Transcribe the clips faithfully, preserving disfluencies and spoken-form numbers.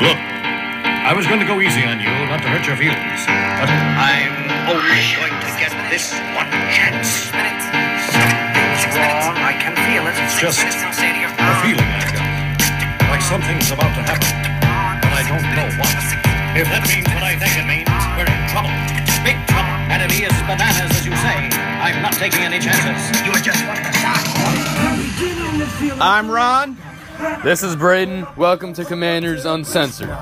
Look, I was going to go easy on you, not to hurt your feelings, but I'm only going to get this one chance. Six minutes. Six minutes. I can feel it. It's just a feeling I got, like something's about to happen, but I don't know what. If that means what I think it means, we're in trouble. Big trouble. And if he is bananas, as you say, I'm not taking any chances. You were just one of the shots. I'm Ron. This is Braden. Welcome to Commanders Uncensored.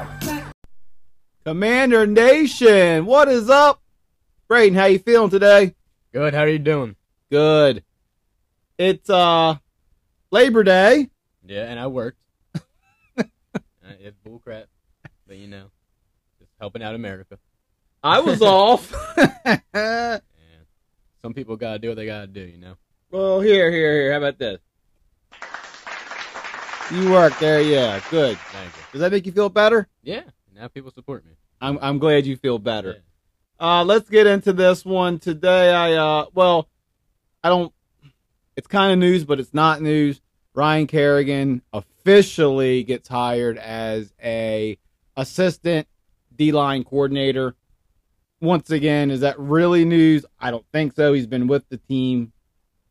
Commander Nation, what is up? Braden, how you feeling today? Good, how are you doing? Good. It's uh, Labor Day. Yeah, and I worked. It's bullcrap, but you know, just helping out America. I was off. Yeah. Some people gotta do what they gotta do, you know. Well, here, here, here, how about this? You work there, yeah. Good. Thank you. Does that make you feel better? Yeah. Now people support me. I'm I'm glad you feel better. Yeah. Uh, let's get into this one today. I uh, well, I don't. It's kind of news, but it's not news. Ryan Kerrigan officially gets hired as a assistant D-line coordinator. Once again, is that really news? I don't think so. He's been with the team.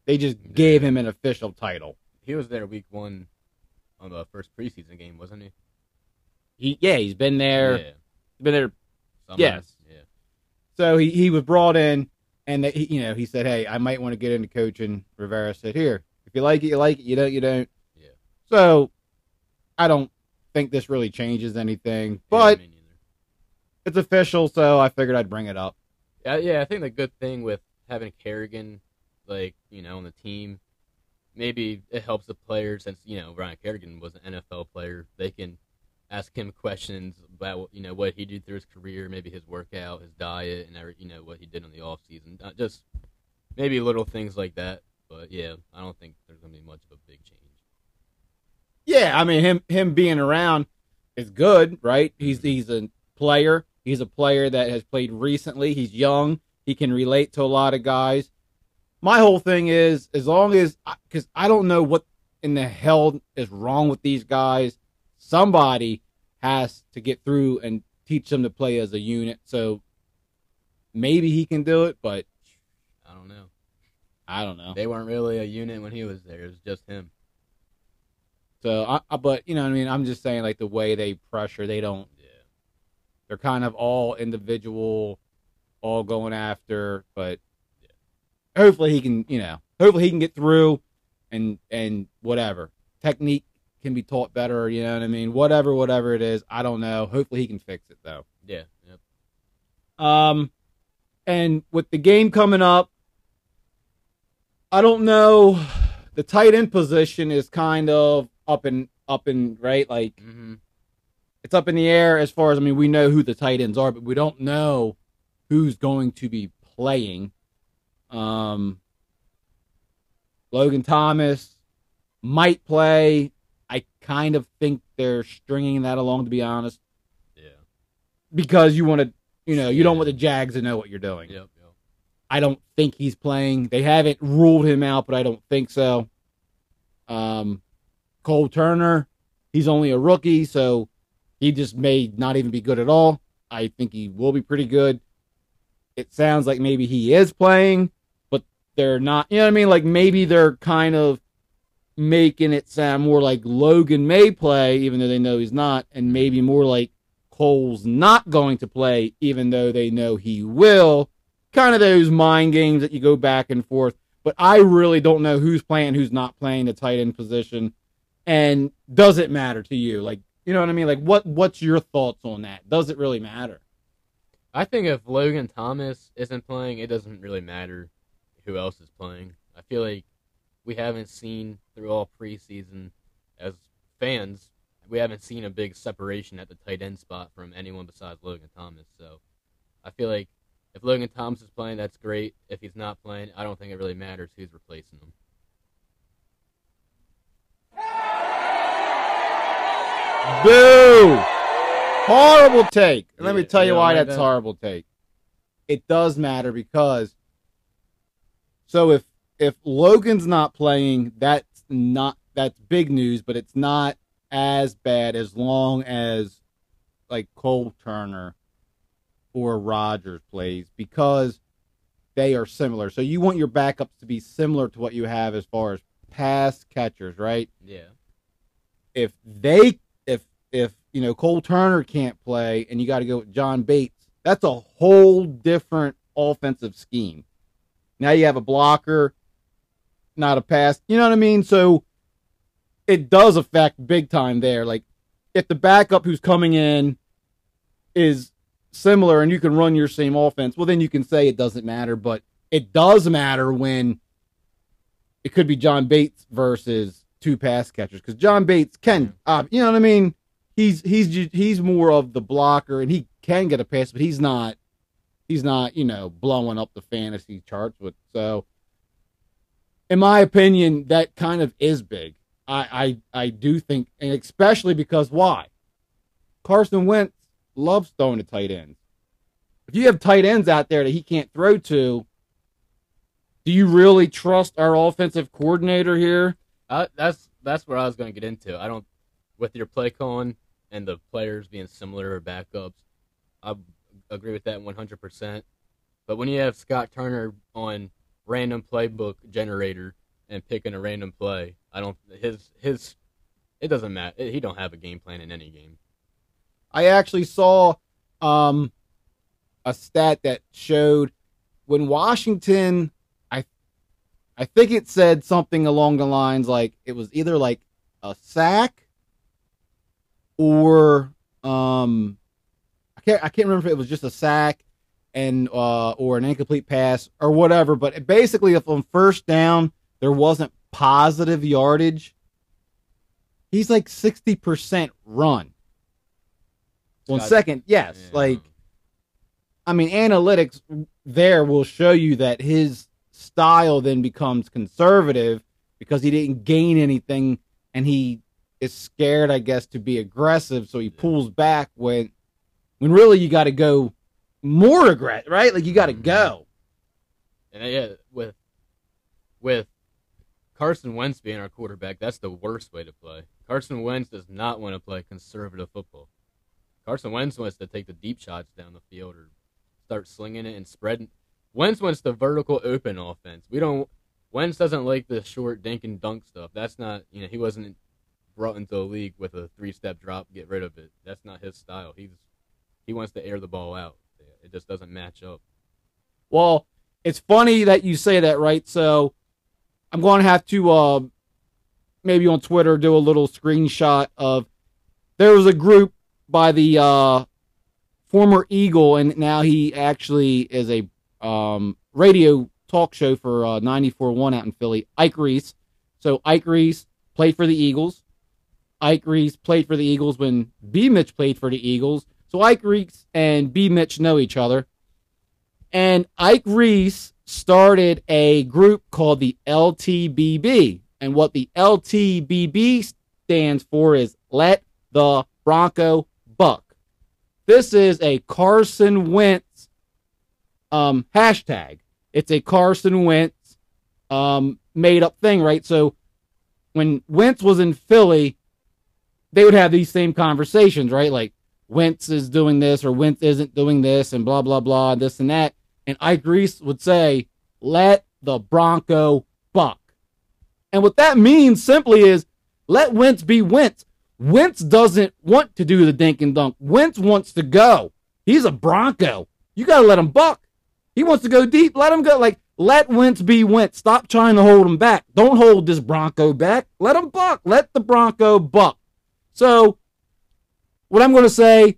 They just yeah. gave him an official title. He was there week one. On the first preseason game, wasn't he? He yeah, he's been there. Yeah. Been there. Sometimes, yes. Yeah. So he, he was brought in, and the, he, you know he said, "Hey, I might want to get into coaching." Rivera said, "Here, if you like it, you like it. You don't, you don't." Yeah. So I don't think this really changes anything, yeah, but I mean, it's official. So I figured I'd bring it up. Uh, yeah, I think the good thing with having Kerrigan, like you know, on the team. Maybe it helps the player since, you know, Ryan Kerrigan was an N F L player. They can ask him questions about, you know, what he did through his career, maybe his workout, his diet, and, you know, what he did in the offseason. Just maybe little things like that. But, yeah, I don't think there's going to be much of a big change. Yeah, I mean, him him being around is good, right? He's, he's a player. He's a player that has played recently. He's young. He can relate to a lot of guys. My whole thing is, as long as, because I don't know what in the hell is wrong with these guys, somebody has to get through and teach them to play as a unit. So maybe he can do it, but I don't know. I don't know. They weren't really a unit when he was there. It was just him. So, I, I but you know what I mean? I'm just saying, like, the way they pressure, they don't, yeah. They're kind of all individual, all going after, but. Hopefully he can, you know, hopefully he can get through and and whatever. Technique can be taught better, you know what I mean? Whatever, whatever it is, I don't know. Hopefully he can fix it, though. Yeah. Yep. Um, and with the game coming up, I don't know. The tight end position is kind of up and, up and right? Like, mm-hmm. It's up in the air as far as, I mean, we know who the tight ends are, but we don't know who's going to be playing. Um, Logan Thomas might play. I kind of think they're stringing that along, to be honest. Yeah. Because you want to, you know, you yeah. don't want the Jags to know what you're doing. Yep, yep. I don't think he's playing. They haven't ruled him out, but I don't think so. Um, Cole Turner, he's only a rookie, so he just may not even be good at all. I think he will be pretty good. It sounds like maybe he is playing. They're not, you know what I mean? Like, maybe they're kind of making it sound more like Logan may play, even though they know he's not, and maybe more like Cole's not going to play, even though they know he will. Kind of those mind games that you go back and forth. But I really don't know who's playing, who's not playing the tight end position. And does it matter to you? Like, you know what I mean? Like, what what's your thoughts on that? Does it really matter? I think if Logan Thomas isn't playing, it doesn't really matter who else is playing. I feel like we haven't seen through all preseason as fans, we haven't seen a big separation at the tight end spot from anyone besides Logan Thomas. So I feel like if Logan Thomas is playing, that's great. If he's not playing, I don't think it really matters who's replacing him. Boo! Horrible take. Let yeah, me tell you, you know, why that's that? Horrible take. It does matter because So if if Logan's not playing, that's not that's big news, but it's not as bad as long as like Cole Turner or Rodgers plays, because they are similar. So you want your backups to be similar to what you have as far as pass catchers, right? Yeah. If they, if if you know Cole Turner can't play, and you got to go with John Bates, that's a whole different offensive scheme. Now you have a blocker, not a pass. You know what I mean? So it does affect big time there. Like, if the backup who's coming in is similar and you can run your same offense, well, then you can say it doesn't matter. But it does matter when it could be John Bates versus two pass catchers, because John Bates can, uh, you know what I mean? He's he's he's more of the blocker, and he can get a pass, but he's not he's not you know blowing up the fantasy charts with. So, in my opinion, that kind of is big. I, I, I do think, and especially because why? Carson Wentz loves throwing to tight ends. If you have tight ends out there that he can't throw to, do you really trust our offensive coordinator here? Uh, that's that's where I was going to get into. I don't, with your play calling and the players being similar or backups, I agree with that one hundred percent. But when you have Scott Turner on random playbook generator and picking a random play, I don't his his it doesn't matter. He don't have a game plan in any game. I actually saw um, a stat that showed when Washington, I I think it said something along the lines like it was either like a sack or um, I can't I can't remember if it was just a sack and uh, or an incomplete pass or whatever. But basically, if on first down there wasn't positive yardage, he's like sixty percent run. Well, second, yes. Yeah. Like, I mean, analytics there will show you that his style then becomes conservative because he didn't gain anything, and he is scared, I guess, to be aggressive, so he pulls back when, when really you got to go more aggressive, right? Like, you got to go. And yeah, with with Carson Wentz being our quarterback, that's the worst way to play. Carson Wentz does not want to play conservative football. Carson Wentz wants to take the deep shots down the field or start slinging it and spreading. Wentz wants the vertical open offense. We don't. Wentz doesn't like the short dink and dunk stuff. That's not, you know, he wasn't brought into the league with a three-step drop, get rid of it. That's not his style. He's he wants to air the ball out. It just doesn't match up. Well, it's funny that you say that, right? So I'm going to have to uh, maybe on Twitter do a little screenshot of there was a group by the uh, former Eagle, and now he actually is a um, radio talk show for uh, ninety-four point one out in Philly, Ike Reese. So Ike Reese played for the Eagles. Ike Reese played for the Eagles when B. Mitch played for the Eagles. So Ike Reese and B. Mitch know each other. And Ike Reese started a group called the L T B B, and what the L T B B stands for is Let The Bronco Buck. This is a Carson Wentz um, hashtag. It's a Carson Wentz um, made-up thing, right? So when Wentz was in Philly, they would have these same conversations, right? Like, Wentz is doing this or Wentz isn't doing this and blah, blah, blah, this and that. And Ike Reese would say, let the Bronco buck. And what that means simply is, let Wentz be Wentz. Wentz doesn't want to do the dink and dunk. Wentz wants to go. He's a Bronco. You got to let him buck. He wants to go deep. Let him go. Like, let Wentz be Wentz. Stop trying to hold him back. Don't hold this Bronco back. Let him buck. Let the Bronco buck. So, what I'm going to say,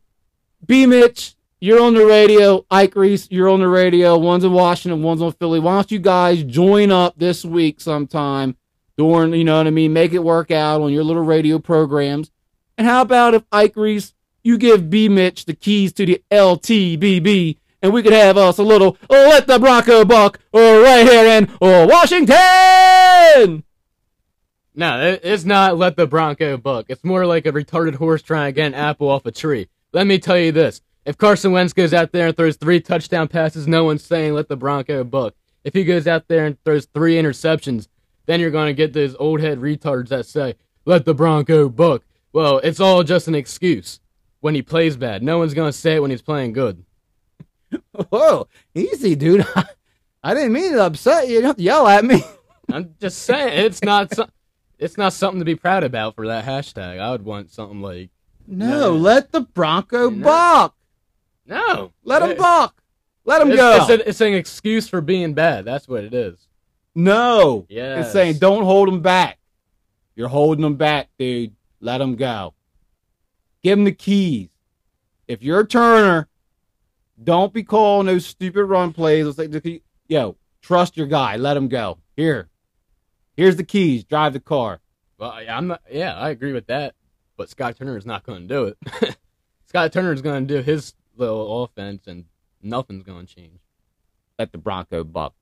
B. Mitch, you're on the radio. Ike Reese, you're on the radio. One's in Washington, one's on Philly. Why don't you guys join up this week sometime during, you know what I mean, make it work out on your little radio programs. And how about if, Ike Reese, you give B. Mitch the keys to the L T B B, and we could have us a little Let the Bronco Buck right here in Washington. No, it's not let the Bronco buck. It's more like a retarded horse trying to get an apple off a tree. Let me tell you this. If Carson Wentz goes out there and throws three touchdown passes, no one's saying let the Bronco buck. If he goes out there and throws three interceptions, then you're going to get those old head retards that say, let the Bronco buck. Well, it's all just an excuse. when he plays bad. No one's going to say it when he's playing good. Whoa, easy, dude. I didn't mean to upset you. You don't have to yell at me. I'm just saying, it's not so- it's not something to be proud about for that hashtag. I would want something like... No, no. Let the Bronco no. buck. No. Let it, him buck. Let him it's, go. It's, a, it's an excuse for being bad. That's what it is. No. Yes. It's saying, don't hold him back. You're holding him back, dude. Let him go. Give him the keys. If you're a Turner, don't be calling those stupid run plays. It's like, yo, trust your guy. Let him go. Here. Here's the keys. Drive the car. Well, I'm not, yeah, I agree with that. But Scott Turner is not going to do it. Scott Turner is going to do his little offense, and nothing's going to change. Let the Bronco buck.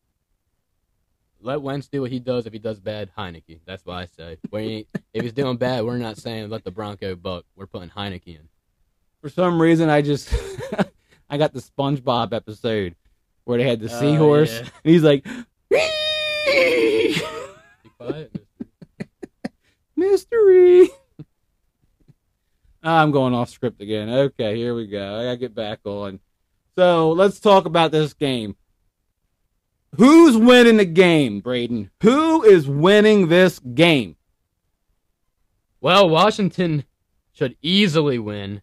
Let Wentz do what he does. If he does bad, Heineke. That's what I say. We if he's doing bad, we're not saying let the Bronco buck. We're putting Heineke in. For some reason, I just I got the SpongeBob episode where they had the seahorse, oh, yeah. and he's like, be quiet, mystery. I'm going off script again. Okay, here we go. I gotta get back on. So let's talk about this game. Who's winning the game, Braden? Who is winning this game? Well, Washington should easily win,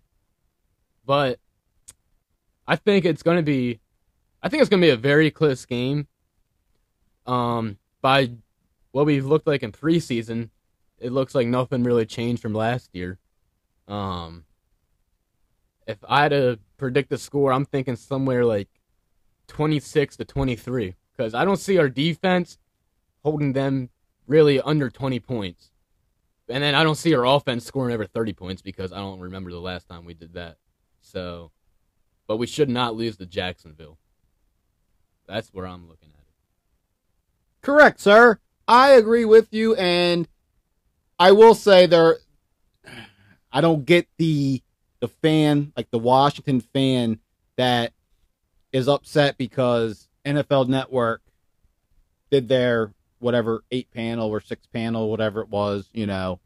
but I think it's going to be, I think it's going to be a very close game. Um, by what we've looked like in preseason, it looks like nothing really changed from last year. Um, if I had to predict the score, I'm thinking somewhere like twenty-six to twenty-three, because I don't see our defense holding them really under twenty points. And then I don't see our offense scoring over thirty points, because I don't remember the last time we did that. So, but we should not lose to Jacksonville. That's where I'm looking at it. Correct, sir. I agree with you, and I will say there. I don't get the the fan, like the Washington fan that is upset because N F L Network did their whatever eight panel or six panel, whatever it was, you know,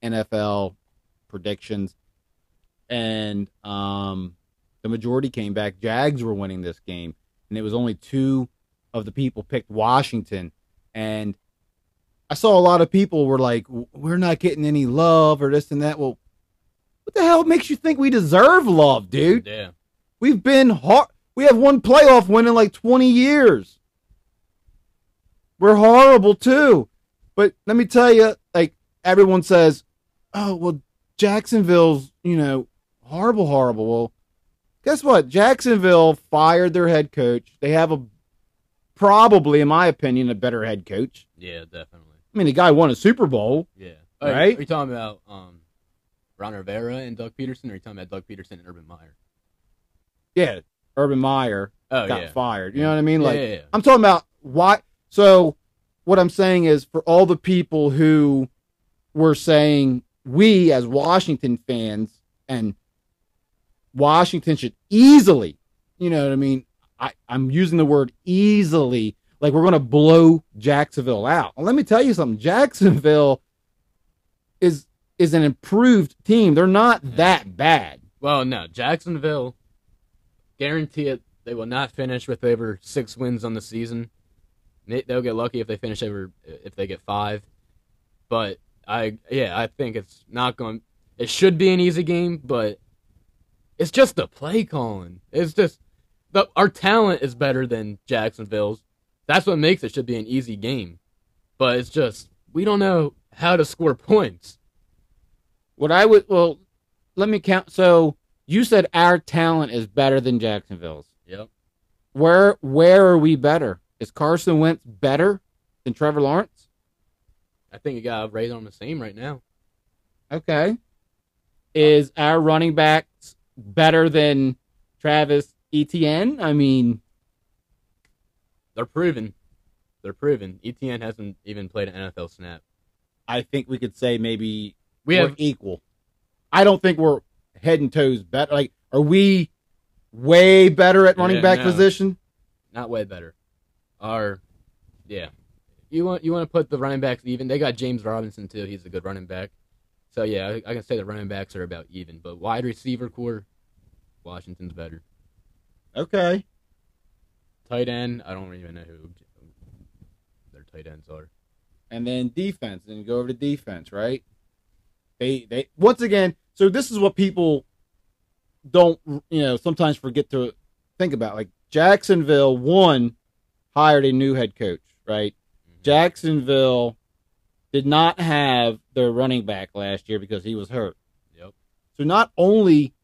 N F L predictions. And um, the majority came back. Jags were winning this game. And it was only two of the people picked Washington. And I saw a lot of people were like, we're not getting any love or this and that. Well, what the hell makes you think we deserve love, dude? Yeah. We've been hard. We have one playoff win in like twenty years. We're horrible too. But let me tell you, like everyone says, oh, well, Jacksonville's, you know, horrible, horrible. Well, guess what? Jacksonville fired their head coach. They have a, probably, in my opinion, a better head coach. Yeah, definitely. I mean, the guy won a Super Bowl. Yeah. Right? Are you, are you talking about um, Ron Rivera and Doug Peterson, or are you talking about Doug Peterson and Urban Meyer? Yeah, Urban Meyer oh, got yeah. fired. You yeah. know what I mean? Like, yeah, yeah, yeah. I'm talking about why. So what I'm saying is, for all the people who were saying we as Washington fans and Washington should easily, you know what I mean? I, I'm using the word easily. Like, we're going to blow Jacksonville out. Well, let me tell you something. Jacksonville is is an improved team. They're not yeah. that bad. Well, no. Jacksonville, guarantee it, they will not finish with over six wins on the season. They, they'll get lucky if they finish over, if they get five. But, I yeah, I think it's not going – it should be an easy game, but it's just the play calling. It's just – our talent is better than Jacksonville's. That's what makes it should be an easy game. But it's just, we don't know how to score points. What I would, well, let me count. So you said our talent is better than Jacksonville's. Yep. Where where are we better? Is Carson Wentz better than Trevor Lawrence? I think you got raised on the same right now. Okay. Is our running backs better than Travis Etienne? I mean... They're proven. They're proven. Etienne hasn't even played an N F L snap. I think we could say maybe we we're have, equal. I don't think we're head and toes better. Like, are we way better at running yeah, back no, position? Not way better. Our, yeah. You want you want to put the running backs even. They got James Robinson, too. He's a good running back. So, yeah, I, I can say the running backs are about even. But wide receiver core, Washington's better. Okay. Tight end, I don't even know who their tight ends are. And then defense, and go over to defense, right? They they once again, so this is what people don't, you know, sometimes forget to think about. Like Jacksonville one hired a new head coach, right? Mm-hmm. Jacksonville did not have their running back last year because he was hurt. Yep. So not only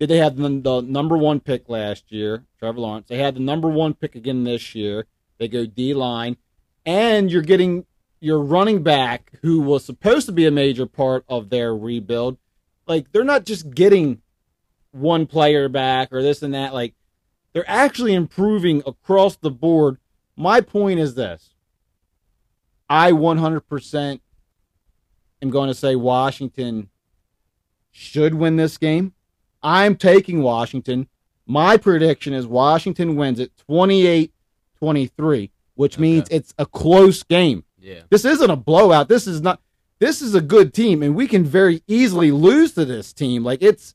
did they have the, the number one pick last year, Trevor Lawrence, they had the number one pick again this year. They go D-line, and you're getting your running back, who was supposed to be a major part of their rebuild. Like, they're not just getting one player back or this and that. Like, they're actually improving across the board. My point is this. I one hundred percent am going to say Washington should win this game. I'm taking Washington. My prediction is Washington wins it twenty-eight twenty-three, which okay. means it's a close game. Yeah. This isn't a blowout. This is not. This is a good team, and we can very easily lose to this team. Like, it's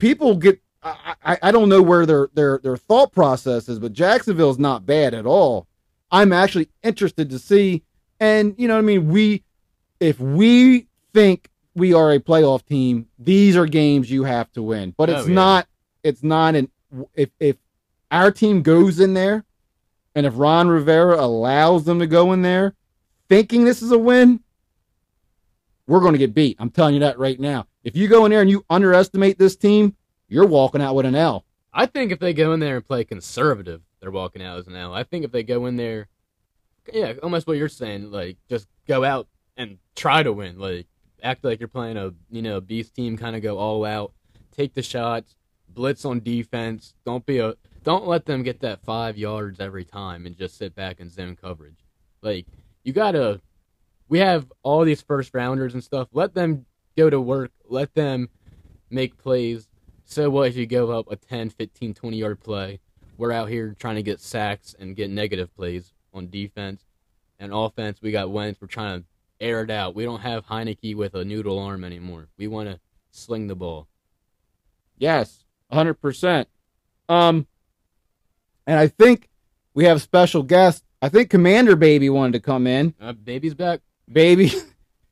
people get. I, I, I don't know where their their their thought process is, but Jacksonville's not bad at all. I'm actually interested to see, and you know what I mean. We, if we think we are a playoff team, these are games you have to win. But it's oh, yeah. not. It's not an if if our team goes in there, and if Ron Rivera allows them to go in there thinking this is a win, we're going to get beat. I'm telling you that right now. If you go in there and you underestimate this team, you're walking out with an L. I think if they go in there and play conservative, they're walking out as an L. I think if they go in there, yeah, almost what you're saying, like, just go out and try to win. Like, act like you're playing a, you know, beast team, kind of go all out, take the shots, blitz on defense, don't be a... Don't let them get that five yards every time and just sit back in zone coverage. Like, you got to – we have all these first-rounders and stuff. Let them go to work. Let them make plays. So what if you give up a ten, fifteen, twenty-yard play? We're out here trying to get sacks and get negative plays on defense. And offense, we got Wentz. We're trying to air it out. We don't have Heineke with a noodle arm anymore. We want to sling the ball. Yes, one hundred percent. Um – And I think we have special guests. I think Commander Baby wanted to come in. Uh, baby's back. Baby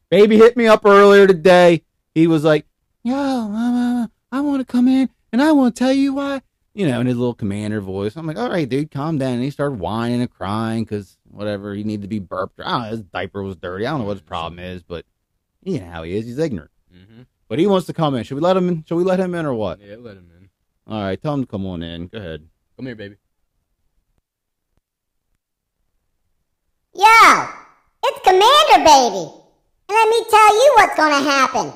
Baby hit me up earlier today. He was like, yo, mama, I want to come in, and I want to tell you why. You know, in his little commander voice. I'm like, all right, dude, calm down. And he started whining and crying because whatever, he needed to be burped. I don't know, his diaper was dirty. I don't know what his problem is, but you know how he is. He's ignorant. Mm-hmm. But he wants to come in. Should we let him in? Should we let him in or what? Yeah, let him in. All right, tell him to come on in. Go ahead. Come here, baby. Yo, it's Commander Baby, and let me tell you what's going to happen.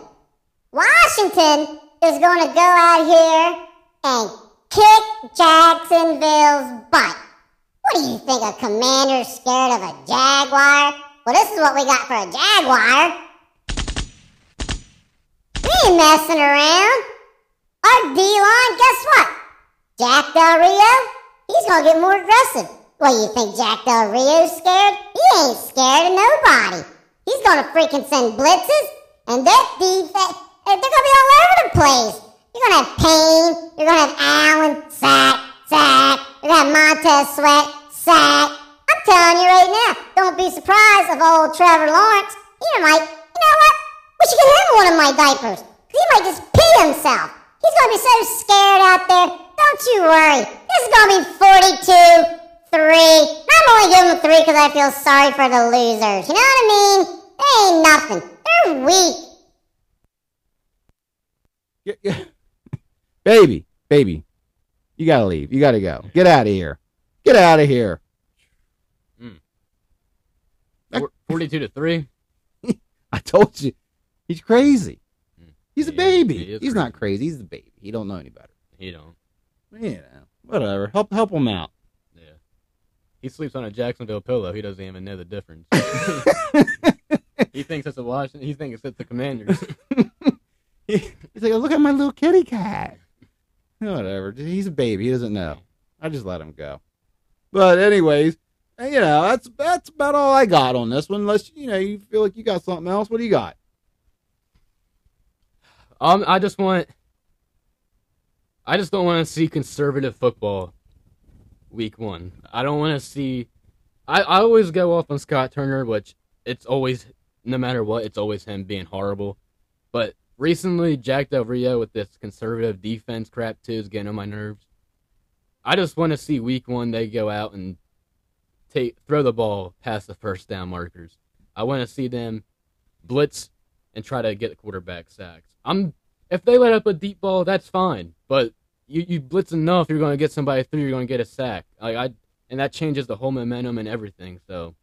Washington is going to go out here and kick Jacksonville's butt. What do you think, a commander's scared of a jaguar? Well, this is what we got for a jaguar. We ain't messing around. Our D-line, guess what? Jack Del Rio, he's going to get more aggressive. Well, you think Jack Del Rio's scared? He ain't scared of nobody. He's gonna freaking send blitzes, and that defense, they're gonna be all over the place. You're gonna have Payne, you're gonna have Allen, sack, sack, you're gonna have Montez Sweat, sack. I'm telling you right now, don't be surprised if old Trevor Lawrence, he might, you know what? We should get him one of my diapers. He might just pee himself. He's gonna be so scared out there. Don't you worry. This is gonna be forty-two. Three. I'm only giving them three because I feel sorry for the losers. You know what I mean? They ain't nothing. They're weak. Yeah, yeah. Baby, baby, you gotta leave. You gotta go. Get out of here. Get out of here. Mm. Four, Forty-two to three. I told you, he's crazy. He's he a baby. Is, he is he's crazy. Not crazy. He's a baby. He don't know any better. He don't. Yeah. Whatever. Help. Help him out. He sleeps on a Jacksonville pillow. He doesn't even know the difference. He thinks it's a Washington. He thinks it's the Commanders. He's like, look at my little kitty cat. Whatever. He's a baby. He doesn't know. I just let him go. But anyways, you know, that's that's about all I got on this one. Unless, you know, you feel like you got something else. What do you got? Um, I just want... I just don't want to see conservative football week one. I don't want to see... I, I always go off on Scott Turner, which it's always... No matter what, it's always him being horrible. But recently, Jack Del Rio with this conservative defense crap, too, is getting on my nerves. I just want to see week one they go out and take throw the ball past the first down markers. I want to see them blitz and try to get the quarterback sacks. I'm if they let up a deep ball, that's fine. But you, you blitz enough, you're going to get somebody through, you're going to get a sack. Like I and that changes the whole momentum and everything. So,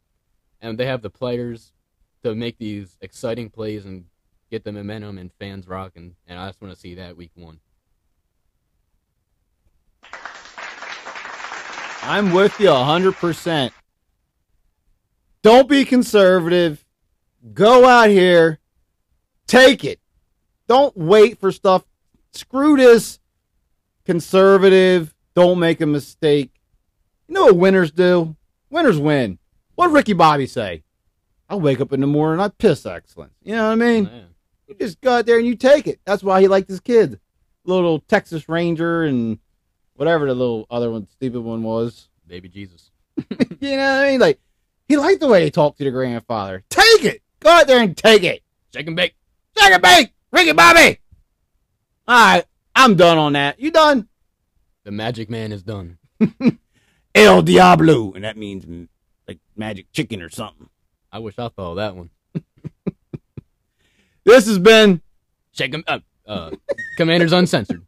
and they have the players to make these exciting plays and get the momentum and fans rocking. And I just want to see that week one. I'm with you one hundred percent. Don't be conservative. Go out here. Take it. Don't wait for stuff. Screw this conservative. Don't make a mistake. You know what winners do? Winners win. What did Ricky Bobby say? I wake up in the morning and I piss excellence. You know what I mean? Man. You just go out there and you take it. That's why he liked this kid. Little Texas Ranger and whatever the little other one, stupid one was. Baby Jesus. You know what I mean? Like, he liked the way he talked to the grandfather. Take it. Go out there and take it. Shake and bake. Shake and bake. Ricky Bobby. All right. I'm done on that. You done? The magic man is done. El Diablo. And that means like magic chicken or something. I wish I thought of that one. This has been Shake 'em Up, uh, Commanders Uncensored.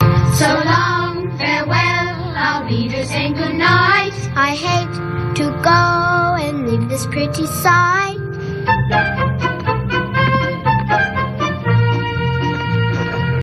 So long, farewell, our leaders and good night. I hate to go and leave this pretty sight.